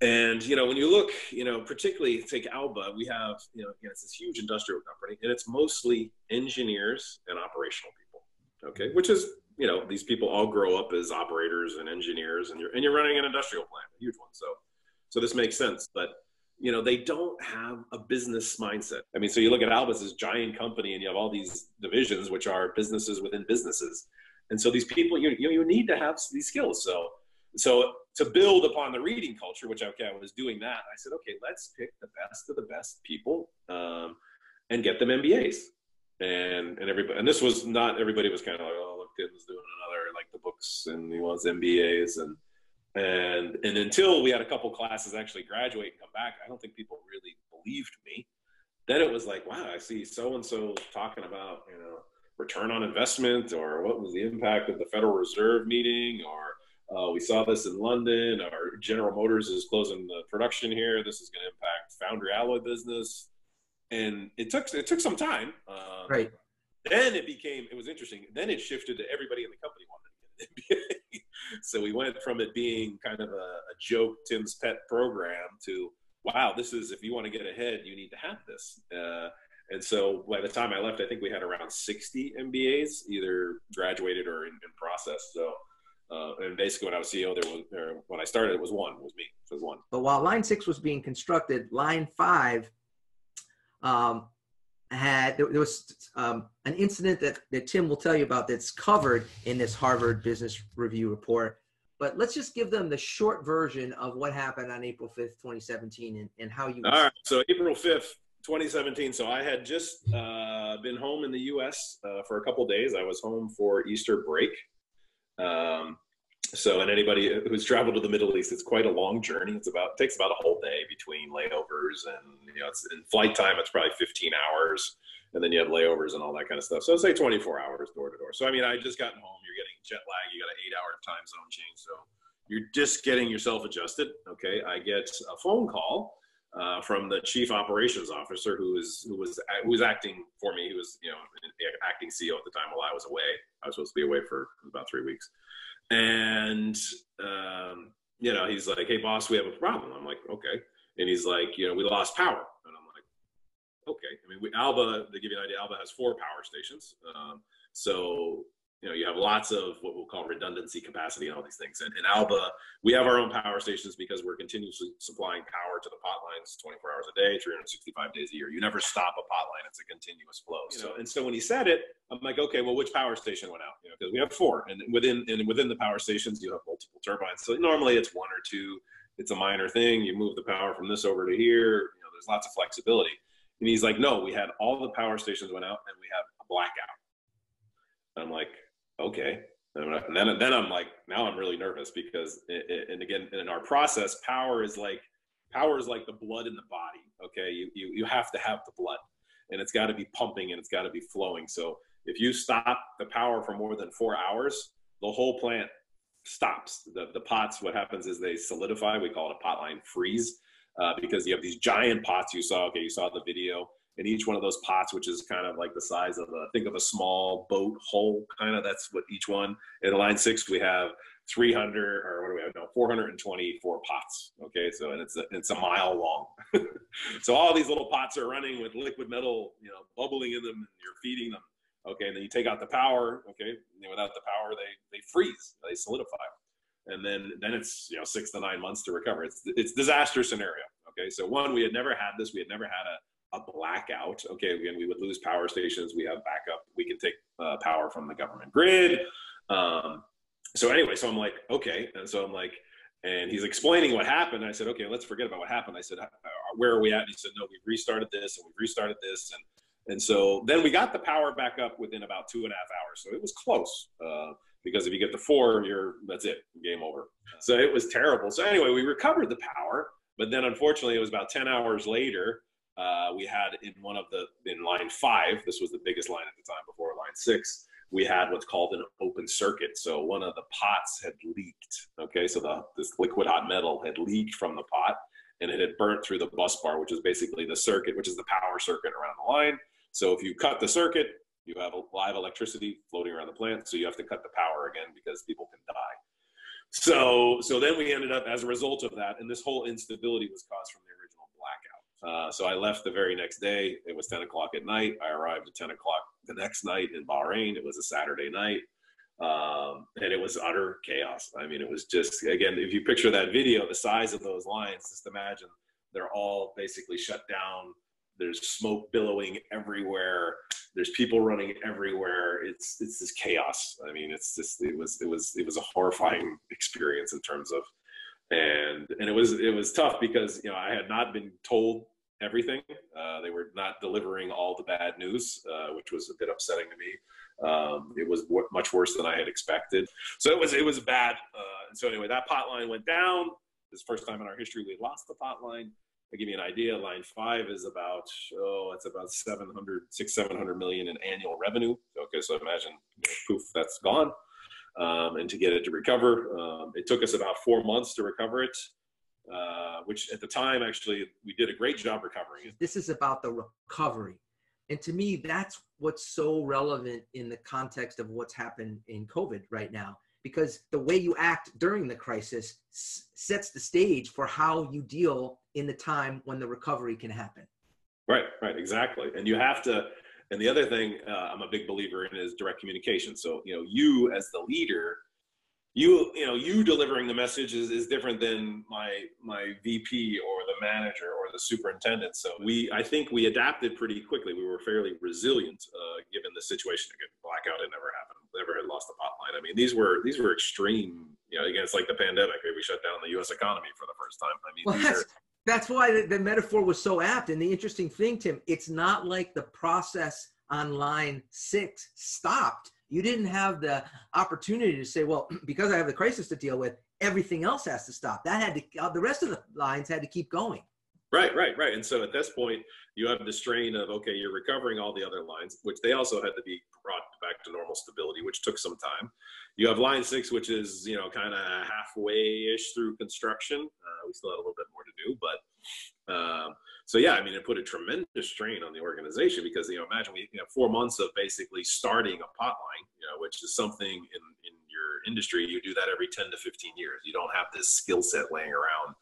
And, you know, when you look, you know, particularly take Alba, we have, you know, again, it's this huge industrial company, and it's mostly engineers and operational people, okay? Which is, you know, these people all grow up as operators and engineers, and you're, and you're running an industrial plant, a huge one. So, so this makes sense, but, you know, they don't have a business mindset. I mean, so you look at Alba's this giant company, and you have all these divisions, which are businesses within businesses. And so these people, you, you, you need to have these skills, so... So to build upon the reading culture, which okay, I was doing that, I said, okay, let's pick the best of the best people um, and get them M B As. And and everybody, and this was not, everybody was kind of like, oh, look, Tim's doing another, like the books, and he wants M B As. And and and until we had a couple classes actually graduate and come back, I don't think people really believed me. Then it was like, wow, I see so-and-so talking about, you know, return on investment, or what was the impact of the Federal Reserve meeting, or Uh, we saw this in London. Our General Motors is closing the production here. This is going to impact foundry alloy business. And it took it took some time. Um, right. Then it became, it was interesting. Then it shifted to everybody in the company wanted to get an M B A. So we went from it being kind of a, a joke, Tim's pet program, to, wow, this is, if you want to get ahead, you need to have this. Uh, and so by the time I left, I think we had around sixty M B As, either graduated or in, in process. So Uh, and basically, when I was C E O, there was there, when I started, it was one, it was me, it was one. But while Line Six was being constructed, Line Five um, had there, there was um, an incident that that Tim will tell you about that's covered in this Harvard Business Review report. But let's just give them the short version of what happened on April fifth, twenty seventeen, and, and how you. All right. So April fifth, twenty seventeen. So I had just uh, been home in the U S uh, for a couple of days. I was home for Easter break. Um, so, and anybody who's traveled to the Middle East, it's quite a long journey. It's about, it takes about a whole day between layovers and, you know, it's in flight time, it's probably fifteen hours. And then you have layovers and all that kind of stuff. So say twenty-four hours door to door. So, I mean, I just gotten home, you're getting jet lag, you got an eight hour time zone change. So you're just getting yourself adjusted. Okay. I get a phone call, uh, from the chief operations officer who is, who was, who was acting for me. He was, you know, acting C E O at the time while I was away. I was supposed to be away for about three weeks. And, um, you know, he's like, "Hey boss, we have a problem." I'm like, "Okay." And he's like, "You know, we lost power." And I'm okay. I mean, we, Alba, to give you an idea, Alba has four power stations. Um, so, you know, you have lots of what we'll call redundancy capacity and all these things. And in Alba, we have our own power stations because we're continuously supplying power to the pot lines twenty-four hours a day, three hundred sixty-five days a year. You never stop a pot line. It's a continuous flow. You know, and so when he said it, I'm like, okay, well, which power station went out? You know, because we have four. And within, and within the power stations, you have multiple turbines. So normally it's one or two. It's a minor thing. You move the power from this over to here. You know, there's lots of flexibility. And he's like, "No, we had all the power stations went out and we have a blackout." And I'm like, okay. And then, then I'm like, now I'm really nervous because, it, it, and again, in our process, power is like, power is like the blood in the body. Okay. You, you, you have to have the blood and it's got to be pumping and it's got to be flowing. So if you stop the power for more than four hours, the whole plant stops. The, the pots, what happens is they solidify. We call it a potline freeze. Uh, because you have these giant pots you saw, okay, you saw the video, and each one of those pots, which is kind of like the size of a, think of a small boat hull, kind of, that's what each one, in Line Six, we have three hundred, or what do we have, no, four hundred twenty-four pots, okay, so, and it's a, it's a mile long. So all these little pots are running with liquid metal, you know, bubbling in them, and you're feeding them, okay, and then you take out the power, okay, and without the power, they, they freeze, they solidify. And then, then it's, you know, six to nine months to recover. It's, it's disaster scenario. Okay. So one, we had never had this. We had never had a, a blackout. Okay. Again, we would lose power stations. We have backup. We can take uh, power from the government grid. Um, so anyway, so I'm like, okay. And so I'm like, and he's explaining what happened. I said, okay, let's forget about what happened. I said, where are we at? And he said, no, we've restarted this and we've restarted this. And, and so then we got the power back up within about two and a half hours. So it was close. Uh, Because if you get to four, you're, that's it, game over. So it was terrible. So anyway, we recovered the power, but then unfortunately it was about ten hours later, uh, we had in one of the, in Line Five, this was the biggest line at the time before Line Six, we had what's called an open circuit. So one of the pots had leaked, okay? So the, this liquid hot metal had leaked from the pot and it had burnt through the bus bar, which is basically the circuit, which is the power circuit around the line. So if you cut the circuit, you have live electricity floating around the plant, so you have to cut the power again because people can die. So, so then we ended up, as a result of that, and this whole instability was caused from the original blackout. Uh, so I left the very next day. It was ten o'clock at night. I arrived at ten o'clock the next night in Bahrain. It was a Saturday night, um, and it was utter chaos. I mean, it was just, again, if you picture that video, the size of those lines, just imagine they're all basically shut down. There's smoke billowing everywhere. There's people running everywhere. It's, it's this chaos. I mean, it's just, it was, it was, it was a horrifying experience in terms of, and, and it was, it was tough because, you know, I had not been told everything. Uh, they were not delivering all the bad news, uh, which was a bit upsetting to me. Um, it was w- much worse than I had expected. So it was, it was bad. Uh, and so anyway, that pot line went down. This first time in our history, we lost the pot line. To give you an idea, Line Five is about, oh, it's about seven hundred, six, seven hundred million in annual revenue. Okay, so imagine, you know, poof, that's gone. Um, and to get it to recover, um, it took us about four months to recover it, uh, which at the time, actually, we did a great job recovering it. This is about the recovery. And to me, that's what's so relevant in the context of what's happened in COVID right now. Because the way you act during the crisis s- sets the stage for how you deal in the time when the recovery can happen. Right, right, exactly. And you have to, and the other thing uh, I'm a big believer in is direct communication. So, you know, you as the leader you, you know, you delivering the message is, is different than my, my V P or the manager or the superintendent. So we, I think we adapted pretty quickly. We were fairly resilient, uh, given the situation. Again, blackout had never happened. Never had lost the hotline. I mean, these were, these were extreme, you know, again, it's like the pandemic. We shut down the U S economy for the first time. I mean, well, these are, that's why the, the metaphor was so apt. And the interesting thing, Tim, it's not like the process on line six stopped. You didn't have the opportunity to say, well, because I have the crisis to deal with, everything else has to stop. That had to, uh, the rest of the lines had to keep going. Right, right, right. And so at this point, you have the strain of, okay, you're recovering all the other lines, which they also had to be brought back to normal stability, which took some time. You have line six, which is, you know, kind of halfway-ish through construction. Uh, we still had a little bit more to do, but uh, so yeah, I mean, it put a tremendous strain on the organization because, you know, imagine we, you know, four months of basically starting a potline, you know, which is something in, in your industry, you do that every ten to fifteen years. You don't have this skill set laying around.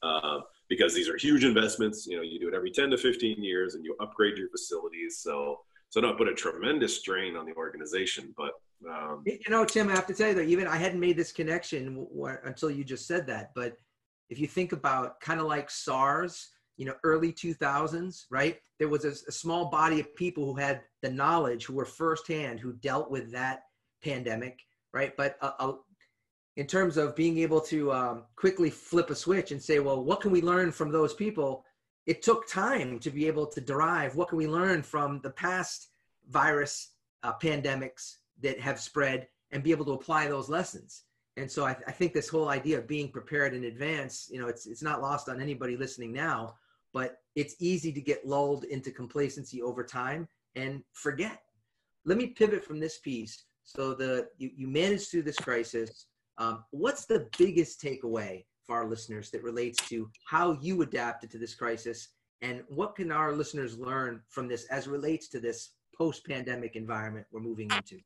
Uh, because these are huge investments, you know, you do it every ten to fifteen years and you upgrade your facilities. So, so no, it put a tremendous strain on the organization, but, um, you know, Tim, I have to tell you though, even I hadn't made this connection w w until you just said that, but if you think about kind of like SARS, you know, early two thousands, right? There was a, a small body of people who had the knowledge, who were firsthand, who dealt with that pandemic, right? But a, a in terms of being able to um, quickly flip a switch and say, well, what can we learn from those people? It took time to be able to derive what can we learn from the past virus uh, pandemics that have spread and be able to apply those lessons. And so I, I think this whole idea of being prepared in advance, you know, it's, it's not lost on anybody listening now, but it's easy to get lulled into complacency over time and forget. Let me pivot from this piece. So the, you, you managed through this crisis. Um, what's the biggest takeaway for our listeners that relates to how you adapted to this crisis, and what can our listeners learn from this as it relates to this post-pandemic environment we're moving into?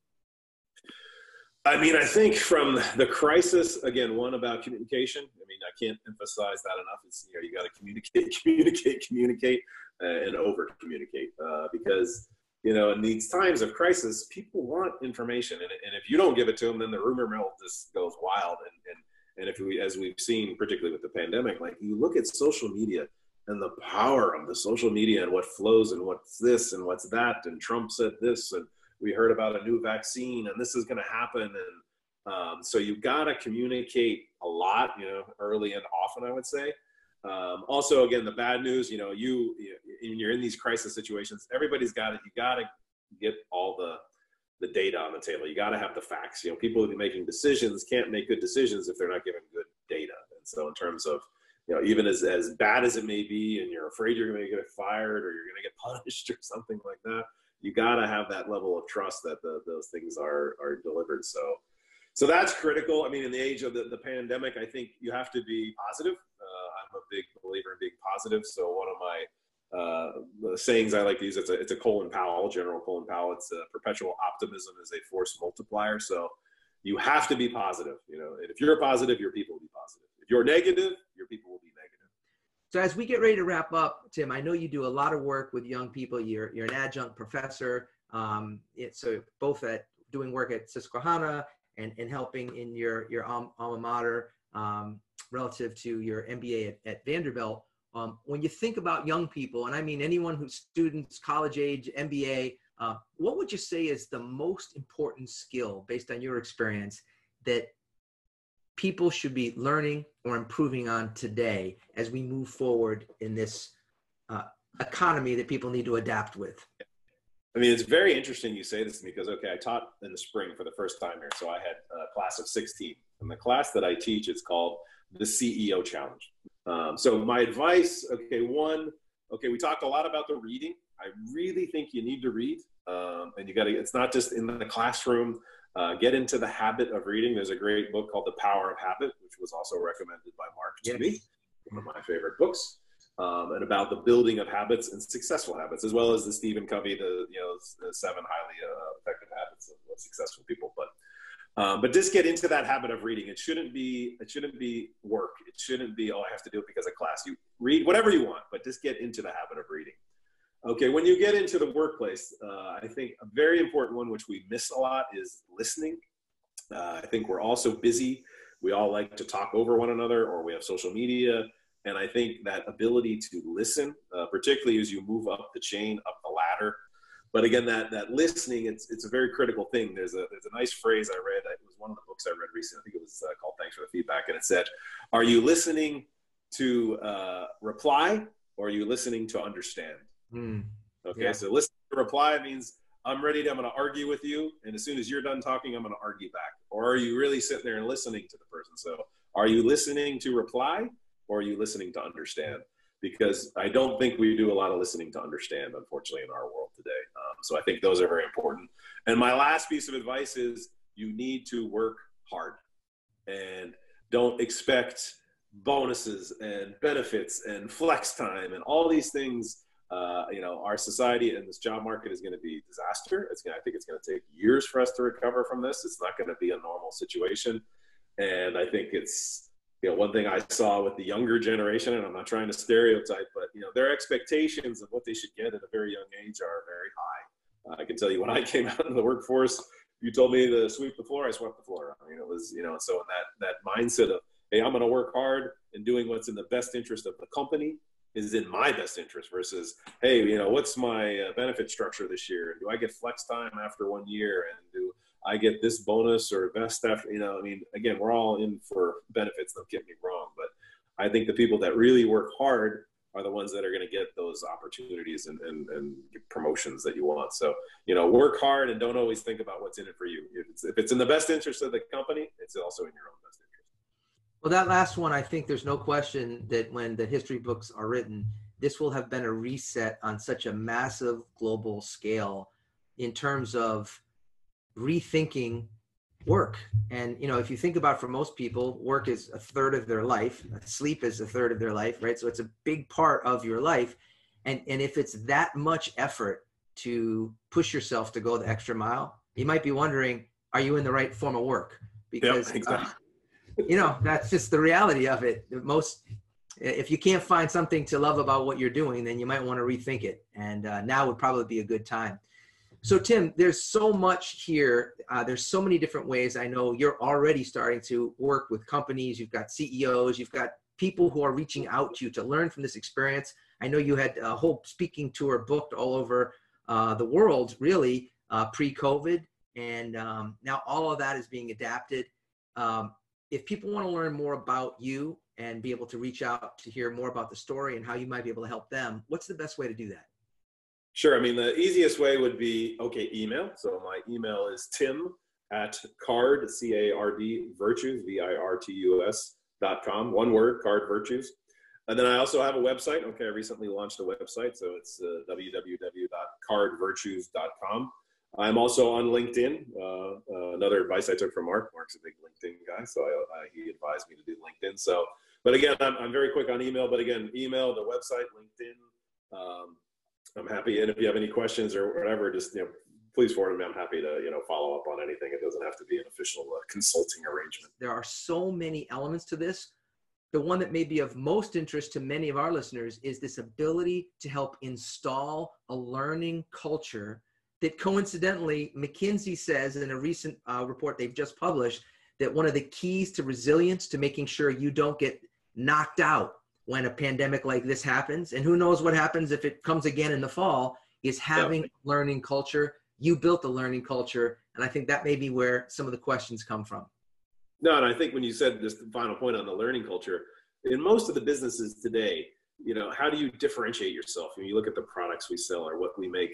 I mean, I think from the crisis, again, one about communication. I mean, I can't emphasize that enough. It's, you know, you got to communicate, communicate, communicate, uh, and over-communicate uh, because, you know, in these times of crisis, people want information. And, and if you don't give it to them, then the rumor mill just goes wild. And, and, and if we, as we've seen, particularly with the pandemic, like you look at social media and the power of the social media and what flows and what's this and what's that. And Trump said this, and we heard about a new vaccine and this is going to happen. And um, so you've got to communicate a lot, you know, early and often, I would say. Um, also, again, the bad news, you know, you, you, you're in these crisis situations, everybody's got it. You got to get all the, the data on the table. You got to have the facts. You know, people who are making decisions can't make good decisions if they're not given good data. And so in terms of, you know, even as, as bad as it may be, and you're afraid you're going to get fired or you're going to get punished or something like that, you got to have that level of trust that the, those things are, are delivered. So, so that's critical. I mean, in the age of the, the pandemic, I think you have to be positive. I'm a big believer in being positive. So one of my uh, sayings I like to use, it's a, it's a Colin Powell, General Colin Powell, it's a perpetual optimism is a force multiplier. So you have to be positive, you know, and if you're positive, your people will be positive. If you're negative, your people will be negative. So as we get ready to wrap up, Tim, I know you do a lot of work with young people. You're, you're an adjunct professor. Um, it, so both at doing work at Susquehanna and, and helping in your, your alma mater, um, relative to your M B A at, at Vanderbilt. Um, when you think about young people, and I mean anyone who's students, college age, M B A, uh, what would you say is the most important skill based on your experience that people should be learning or improving on today as we move forward in this uh, economy that people need to adapt with? I mean, it's very interesting you say this to me because, okay, I taught in the spring for the first time here. So I had a class of sixteen. And the class that I teach is called the C E O Challenge. Um, so my advice, okay, one, okay, we talked a lot about the reading. I really think you need to read. Um, and you got to, it's not just in the classroom, uh, get into the habit of reading. There's a great book called The Power of Habit, which was also recommended by Mark to me, one of my favorite books, um, and about the building of habits and successful habits, as well as the Stephen Covey, the, you know, the seven highly uh, effective habits of successful people. But Um, but just get into that habit of reading. It shouldn't be, it shouldn't be work. It shouldn't be, oh, I have to do it because of class. You read whatever you want, but just get into the habit of reading. Okay, when you get into the workplace, uh, I think a very important one, which we miss a lot, is listening. Uh, I think we're all so busy. We all like to talk over one another, or we have social media. And I think that ability to listen, uh, particularly as you move up the chain, up the ladder. But again, that, that listening, it's, it's a very critical thing. There's a, there's a nice phrase I read. It was one of the books I read recently. I think it was uh, called Thanks for the Feedback. And it said, are you listening to uh, reply, or are you listening to understand? Mm, okay, yeah. So listen to reply means I'm ready to, I'm going to argue with you. And as soon as you're done talking, I'm going to argue back. Or are you really sitting there and listening to the person? So are you listening to reply, or are you listening to understand? Because I don't think we do a lot of listening to understand, unfortunately, in our world today. Um, so I think those are very important. And my last piece of advice is you need to work hard, and don't expect bonuses and benefits and flex time and all these things. Uh, you know, our society and this job market is going to be a disaster. It's gonna, I think it's going to take years for us to recover from this. It's not going to be a normal situation. And I think it's, you know, one thing I saw with the younger generation, and I'm not trying to stereotype, but, you know, their expectations of what they should get at a very young age are very high. Uh, I can tell you when I came out in the workforce, you told me to sweep the floor, I swept the floor. I mean, it was, you know, so in that, that mindset of, hey, I'm going to work hard, and doing what's in the best interest of the company is in my best interest, versus, hey, you know, what's my uh, benefit structure this year? Do I get flex time after one year? And do I get this bonus or vest after, you know, I mean, again, we're all in for benefits, don't get me wrong, but I think the people that really work hard are the ones that are going to get those opportunities and, and, and promotions that you want. So, you know, work hard and don't always think about what's in it for you. If it's, if it's in the best interest of the company, it's also in your own best interest. Well, that last one, I think there's no question that when the history books are written, this will have been a reset on such a massive global scale in terms of rethinking work. And, you know, if you think about, for most people, work is a third of their life, sleep is a third of their life, right? So it's a big part of your life. And, and if it's that much effort to push yourself to go the extra mile, you might be wondering, are you in the right form of work? Because, yep, exactly. uh, you know, that's just the reality of it. Most, if you can't find something to love about what you're doing, then you might want to rethink it. And uh, now would probably be a good time. So Tim, there's so much here. Uh, there's so many different ways. I know you're already starting to work with companies. You've got C E Os, you've got people who are reaching out to you to learn from this experience. I know you had a whole speaking tour booked all over uh, the world, really, uh, pre-COVID. And um, now all of that is being adapted. Um, If people want to learn more about you and be able to reach out to hear more about the story and how you might be able to help them, what's the best way to do that? Sure. I mean, the easiest way would be, okay, email. So my email is tim at card, C A R D, virtues, V I R T U S, dot com. One word, Card Virtues. And then I also have a website. Okay, I recently launched a website. So it's uh, w w w dot card virtues dot com. I'm also on LinkedIn. Uh, uh, another advice I took from Mark. Mark's a big LinkedIn guy, so I, I, he advised me to do LinkedIn. So, but again, I'm, I'm very quick on email. But again, email, the website, LinkedIn. Um, I'm happy, and if you have any questions or whatever, just, you know, please forward me. I'm happy to, you know, follow up on anything. It doesn't have to be an official uh, consulting arrangement. There are so many elements to this. The one that may be of most interest to many of our listeners is this ability to help install a learning culture that, coincidentally, McKinsey says in a recent uh, report they've just published, that one of the keys to resilience, to making sure you don't get knocked out when a pandemic like this happens, and who knows what happens if it comes again in the fall, is having, yep, a learning culture. You built a learning culture, and I think that may be where some of the questions come from. No, and I think when you said this final point on the learning culture, in most of the businesses today, you know, how do you differentiate yourself? When you look at the products we sell or what we make,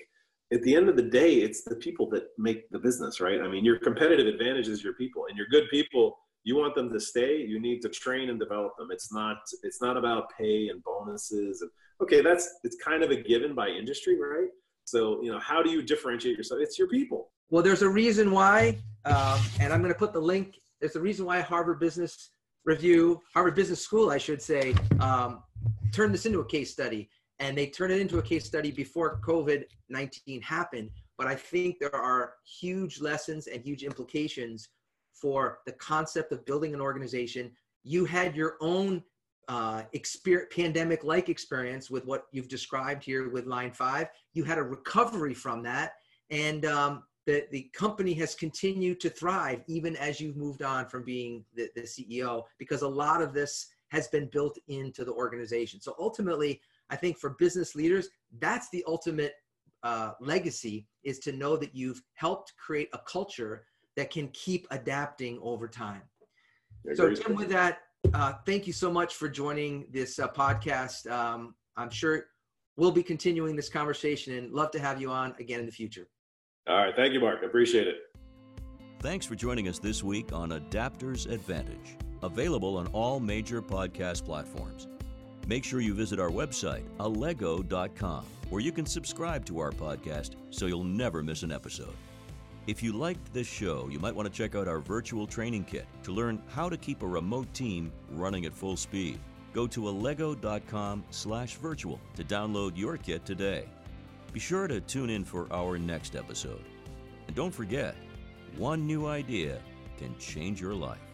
at the end of the day, it's the people that make the business, right? I mean, your competitive advantage is your people, and your good people, you want them to stay. You need to train and develop them. It's not, it's not about pay and bonuses. And, okay, that's, it's kind of a given by industry, right? So, you know, how do you differentiate yourself? It's your people. Well, there's a reason why, um, and I'm going to put the link. There's a reason why Harvard Business Review, Harvard Business School, I should say, um, turned this into a case study. And they turned it into a case study before COVID nineteen happened. But I think there are huge lessons and huge implications for the concept of building an organization. You had your own uh, experience, pandemic-like experience with what you've described here with Line Five. You had a recovery from that. And um, that the company has continued to thrive even as you've moved on from being the, the C E O, because a lot of this has been built into the organization. So ultimately, I think for business leaders, that's the ultimate uh, legacy, is to know that you've helped create a culture that can keep adapting over time. So Tim, with that, uh, thank you so much for joining this uh, podcast. Um, I'm sure we'll be continuing this conversation and love to have you on again in the future. All right. Thank you, Mark. I appreciate it. Thanks for joining us this week on Adapter's Advantage, available on all major podcast platforms. Make sure you visit our website, allego dot com, where you can subscribe to our podcast so you'll never miss an episode. If you liked this show, you might want to check out our virtual training kit to learn how to keep a remote team running at full speed. Go to allego dot com slash virtual to download your kit today. Be sure to tune in for our next episode. And don't forget, one new idea can change your life.